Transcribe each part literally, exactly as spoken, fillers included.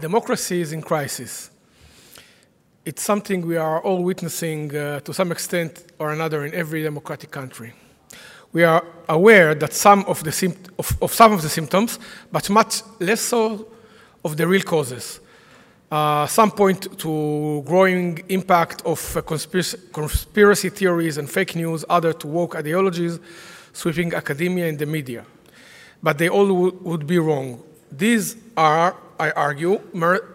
democracy is in crisis. It's something we are all witnessing uh, to some extent or another in every democratic country. We are aware that some of, the of, of some of the symptoms, but much less so of the real causes. Uh, some point to growing impact of uh, conspiracy, conspiracy theories and fake news, others to woke ideologies, sweeping academia and the media. But they all would be wrong. These are, I argue, mere,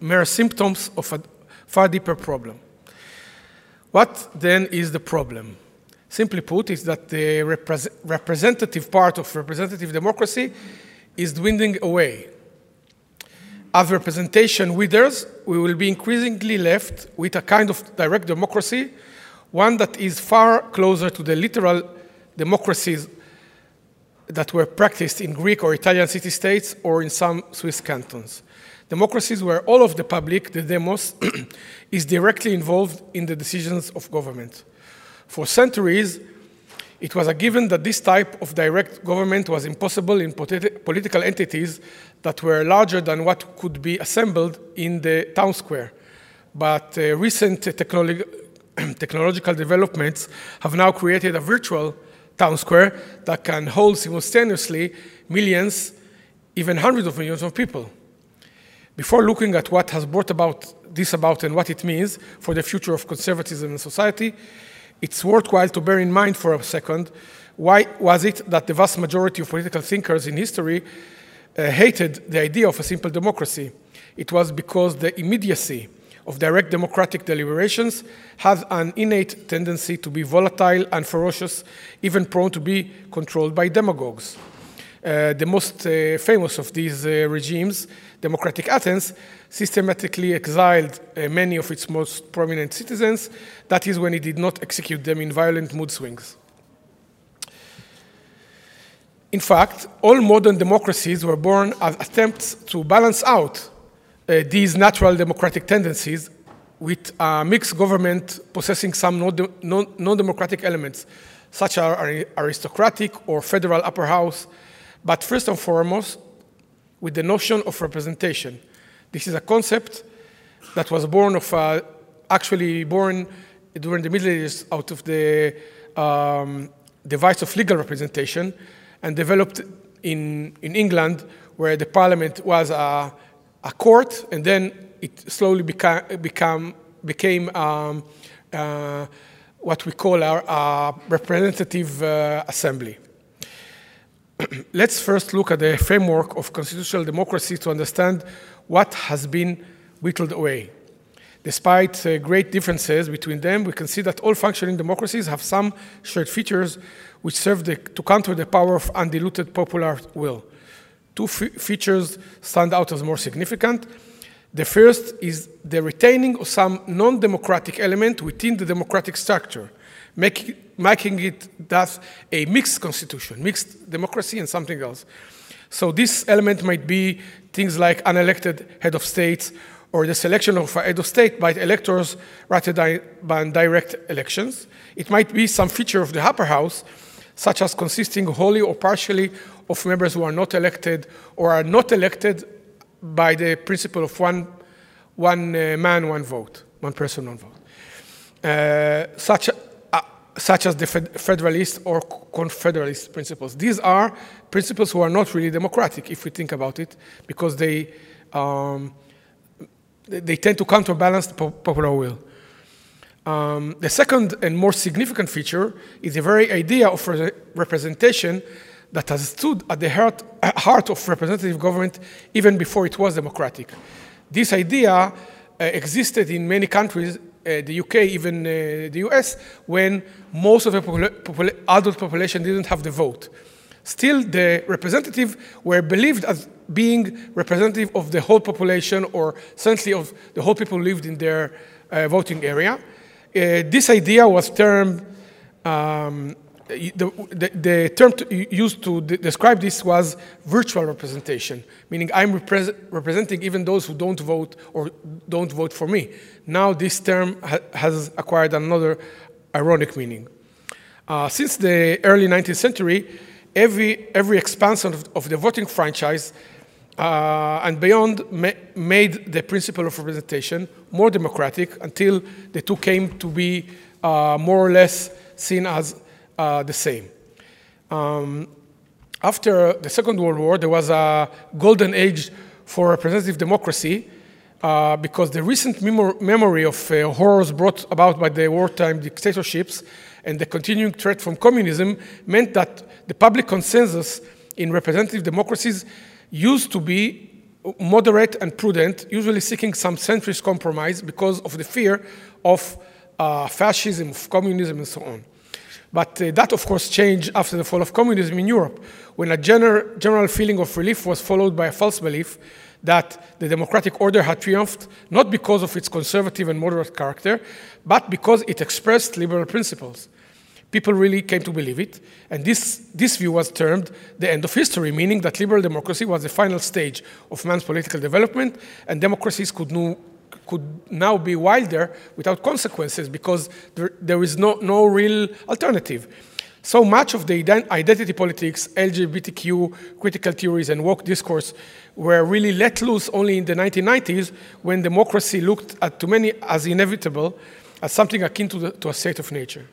mere symptoms of a far deeper problem. What then is the problem? Simply put, is that the repre representative part of representative democracy is dwindling away. As representation withers, we will be increasingly left with a kind of direct democracy, one that is far closer to the literal democracies that were practiced in Greek or Italian city-states or in some Swiss cantons. Democracies where all of the public, the demos, is directly involved in the decisions of government. For centuries, it was a given that this type of direct government was impossible in politi- political entities that were larger than what could be assembled in the town square. But uh, recent uh, technolo- technological developments have now created a virtual town square that can hold simultaneously millions, even hundreds of millions of people. Before looking at what has brought about this about and what it means for the future of conservatism in society, it's worthwhile to bear in mind for a second why was it that the vast majority of political thinkers in history uh, hated the idea of a simple democracy. It was because the immediacy of direct democratic deliberations has an innate tendency to be volatile and ferocious, even prone to be controlled by demagogues. Uh, the most uh, famous of these uh, regimes, democratic Athens, systematically exiled uh, many of its most prominent citizens. That is when it did not execute them in violent mood swings. In fact, all modern democracies were born as attempts to balance out uh, these natural democratic tendencies with a mixed government possessing some non-democratic elements, such as aristocratic or federal upper house, but first and foremost, with the notion of representation. This is a concept that was born of, uh, actually born during the Middle Ages out of the um, device of legal representation and developed in, in England, where the parliament was a, a court, and then it slowly beca become, became um, uh, what we call our uh, representative uh, assembly. Let's first look at the framework of constitutional democracy to understand what has been whittled away. Despite uh, great differences between them, we can see that all functioning democracies have some shared features which serve the, to counter the power of undiluted popular will. Two fe- features stand out as more significant. The first is the retaining of some non-democratic element within the democratic structure, making making it thus a mixed constitution, mixed democracy and something else. So this element might be things like unelected head of states or the selection of a head of state by electors rather than direct elections. It might be some feature of the upper house, such as consisting wholly or partially of members who are not elected or are not elected by the principle of one, one uh, man, one vote, one person, one vote. Uh, such a such as the federalist or confederalist principles. These are principles who are not really democratic, if we think about it, because they, um, they tend to counterbalance the popular will. Um, the second and more significant feature is the very idea of re representation that has stood at the heart, heart of representative government even before it was democratic. This idea uh, existed in many countries, Uh, the U K, even uh, the U S, when most of the popula popula adult population didn't have the vote. Still, the representatives were believed as being representative of the whole population or essentially of the whole people who lived in their uh, voting area. Uh, this idea was termed, um, the, the, the term to, used to de describe this was virtual representation, meaning I'm repre representing even those who don't vote or don't vote for me. Now this term ha has acquired another ironic meaning. Uh, since the early nineteenth century, every, every expansion of, of the voting franchise uh, and beyond ma made the principle of representation more democratic until the two came to be uh, more or less seen as uh, the same. Um, after the Second World War, there was a golden age for representative democracy uh, because the recent mem memory of uh, horrors brought about by the wartime dictatorships and the continuing threat from communism meant that the public consensus in representative democracies used to be moderate and prudent, usually seeking some centrist compromise because of the fear of uh, fascism, of communism, and so on. But uh, that, of course, changed after the fall of communism in Europe, when a gener general feeling of relief was followed by a false belief that the democratic order had triumphed, not because of its conservative and moderate character, but because it expressed liberal principles. People really came to believe it, and this, this view was termed the end of history, meaning that liberal democracy was the final stage of man's political development, and democracies could, no, could now be wilder without consequences, because there, there is no, no real alternative. So much of the identity politics, L G B T Q, critical theories, and woke discourse were really let loose only in the nineteen nineties, when democracy looked at to many as inevitable, as something akin to, the, to a state of nature.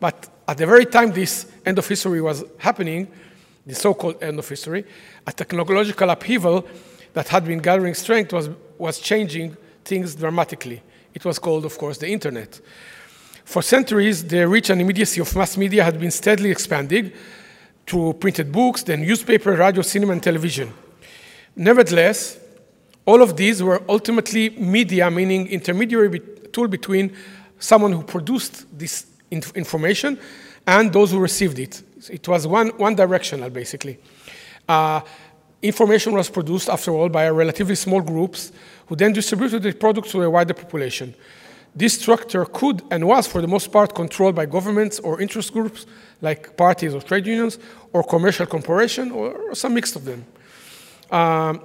But at the very time this end of history was happening, the so-called end of history, a technological upheaval that had been gathering strength was, was changing things dramatically. It was called, of course, the internet. For centuries, the reach and immediacy of mass media had been steadily expanding through printed books, then newspaper, radio, cinema, and television. Nevertheless, all of these were ultimately media, meaning intermediary be- tool between someone who produced this information and those who received it. It was one, one directional, basically. Uh, information was produced, after all, by a relatively small groups who then distributed the product to a wider population. This structure could and was, for the most part, controlled by governments or interest groups like parties or trade unions or commercial corporations or some mix of them. Um,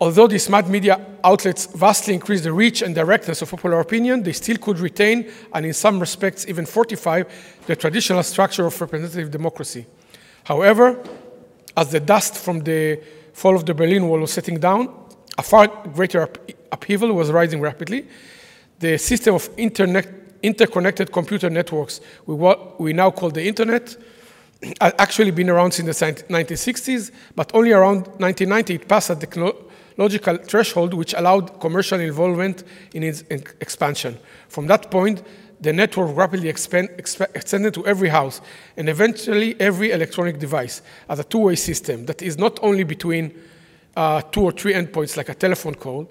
Although these mass media outlets vastly increased the reach and directness of popular opinion, they still could retain, and in some respects even fortify, the traditional structure of representative democracy. However, as the dust from the fall of the Berlin Wall was setting down, a far greater up upheaval was rising rapidly. The system of internet interconnected computer networks, with what we now call the internet, had actually been around since the nineteen sixties, but only around nineteen ninety it passed at the logical threshold which allowed commercial involvement in its expansion. From that point, the network rapidly expand, expand, extended to every house and eventually every electronic device as a two-way system that is not only between uh, two or three endpoints like a telephone call,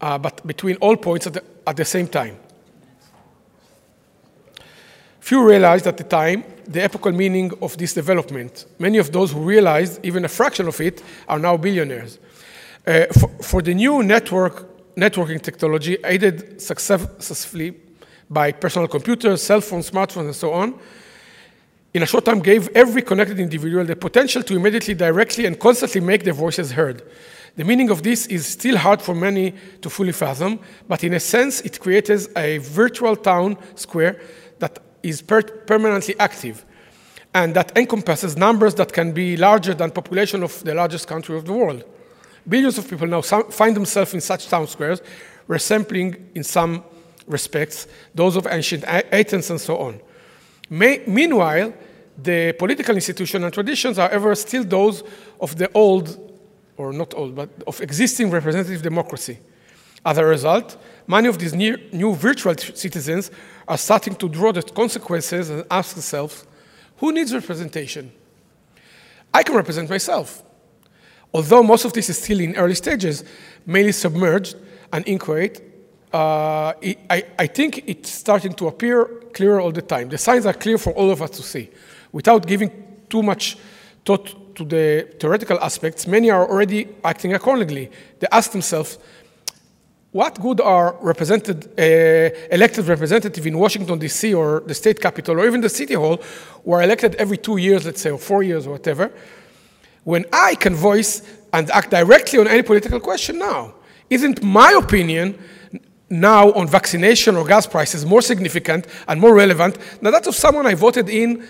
uh, but between all points at the, at the same time. Few realized at the time the epochal meaning of this development. Many of those who realized even a fraction of it are now billionaires. Uh, for, for the new network, networking technology, aided successfully by personal computers, cell phones, smartphones, and so on, in a short time gave every connected individual the potential to immediately, directly, and constantly make their voices heard. The meaning of this is still hard for many to fully fathom, but in a sense it creates a virtual town square that is per permanently active and that encompasses numbers that can be larger than the population of the largest country of the world. Billions of people now find themselves in such town squares, resembling, in some respects, those of ancient Athens and so on. May, meanwhile, the political institutions and traditions are ever still those of the old, or not old, but of existing representative democracy. As a result, many of these near, new virtual citizens are starting to draw the consequences and ask themselves, who needs representation? I can represent myself. Although most of this is still in early stages, mainly submerged and inchoate, uh, it, I, I think it's starting to appear clearer all the time. The signs are clear for all of us to see. Without giving too much thought to the theoretical aspects, many are already acting accordingly. They ask themselves, what good are represented, uh, elected representatives in Washington, D C, or the state capitol, or even the city hall, who are elected every two years, let's say, or four years, or whatever, when I can voice and act directly on any political question now? Isn't my opinion now on vaccination or gas prices more significant and more relevant than that of someone I voted in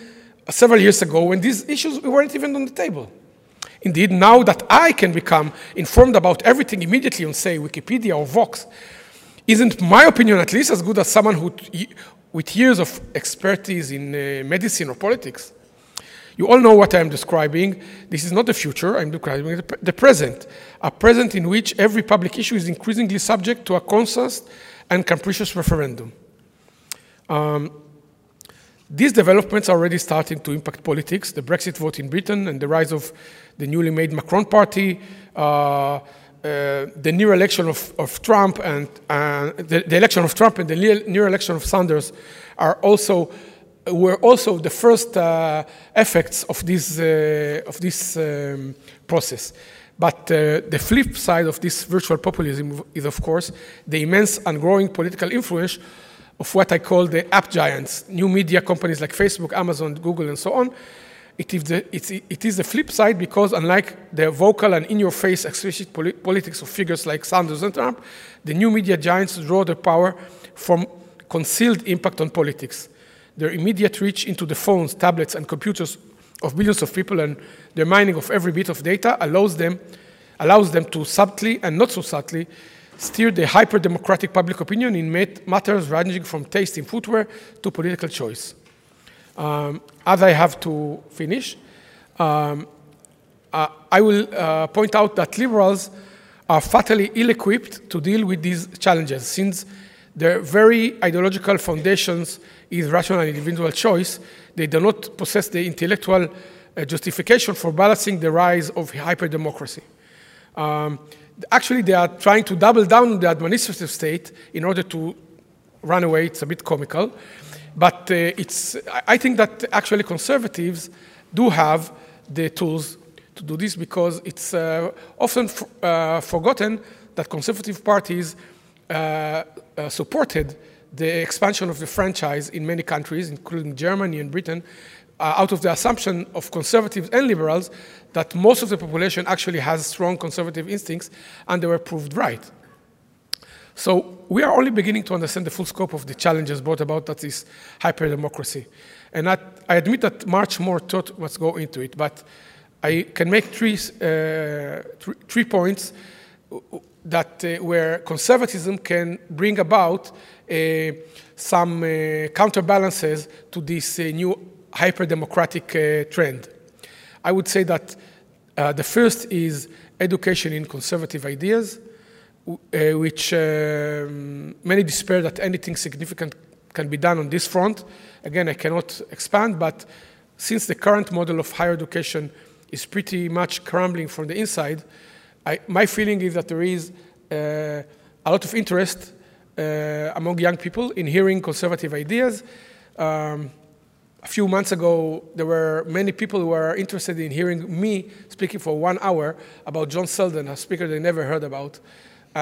several years ago when these issues weren't even on the table? Indeed, now that I can become informed about everything immediately on, say, Wikipedia or Vox, isn't my opinion at least as good as someone who, with years of expertise in uh, medicine or politics? You all know what I'm describing. This is not the future. I'm describing the present, a present in which every public issue is increasingly subject to a constant and capricious referendum. Um, these developments are already starting to impact politics, the Brexit vote in Britain and the rise of the newly made Macron party, uh, Uh, the near election of, of Trump and uh, the, the election of Trump and the near, near election of Sanders are also were also the first uh, effects of this uh, of this um, process. But uh, the flip side of this virtual populism is, of course, the immense and growing political influence of what I call the app giants, new media companies like Facebook, Amazon, Google, and so on. It is, the, it's, it is the flip side because, unlike the vocal and in-your-face explicit polit politics of figures like Sanders and Trump, the new media giants draw their power from concealed impact on politics. Their immediate reach into the phones, tablets, and computers of billions of people and their mining of every bit of data allows them, allows them to subtly and not so subtly steer the hyper-democratic public opinion in mat matters ranging from taste in footwear to political choice. Um, as I have to finish, um, uh, I will uh, point out that liberals are fatally ill-equipped to deal with these challenges, since their very ideological foundations is rational and individual choice. They do not possess the intellectual uh, justification for balancing the rise of hyper-democracy. Um, actually, they are trying to double down on the administrative state in order to run away. It's a bit comical. But uh, it's, I think that actually conservatives do have the tools to do this, because it's uh, often f uh, forgotten that conservative parties uh, uh, supported the expansion of the franchise in many countries, including Germany and Britain, uh, out of the assumption of conservatives and liberals that most of the population actually has strong conservative instincts, and they were proved right. So we are only beginning to understand the full scope of the challenges brought about by this hyper-democracy. And I, I admit that much more thought must go into it, but I can make three, uh, three, three points that, uh, where conservatism can bring about uh, some uh, counterbalances to this uh, new hyper-democratic uh, trend. I would say that uh, the first is education in conservative ideas, Uh, which uh, many despair that anything significant can be done on this front. Again, I cannot expand, but since the current model of higher education is pretty much crumbling from the inside, I, my feeling is that there is uh, a lot of interest uh, among young people in hearing conservative ideas. Um, a few months ago, there were many people who were interested in hearing me speaking for one hour about John Selden, a speaker they never heard about.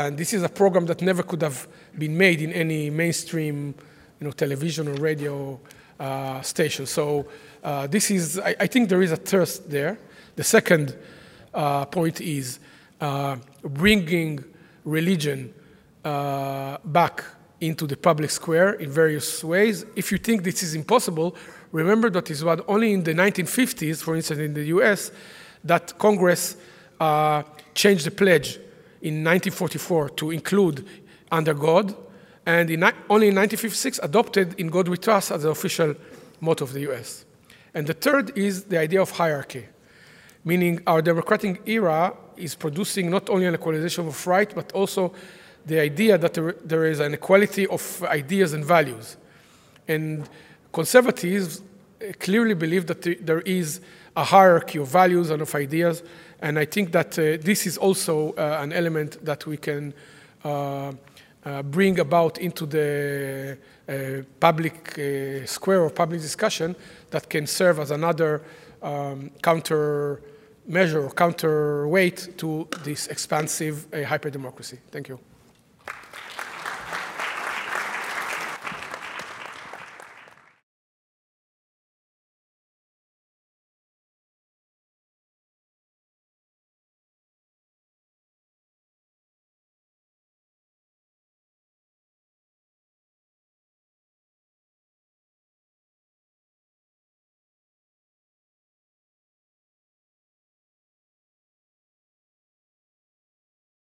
And this is a program that never could have been made in any mainstream, you know, television or radio uh, station. So uh, this is, I, I think there is a thirst there. The second uh, point is uh, bringing religion uh, back into the public square in various ways. If you think this is impossible, remember that is what only in the nineteen fifties, for instance, in the U S, that Congress uh, changed the pledge in nineteen forty-four to include Under God, and in, only in nineteen fifty-six adopted In God We Trust as the official motto of the U S. And the third is the idea of hierarchy, meaning our democratic era is producing not only an equalization of right, but also the idea that there, there is an equality of ideas and values. And conservatives clearly believe that there is a hierarchy of values and of ideas, and I think that uh, this is also uh, an element that we can uh, uh, bring about into the uh, public uh, square or public discussion that can serve as another um, countermeasure or counterweight to this expansive uh, hyper-democracy. Thank you.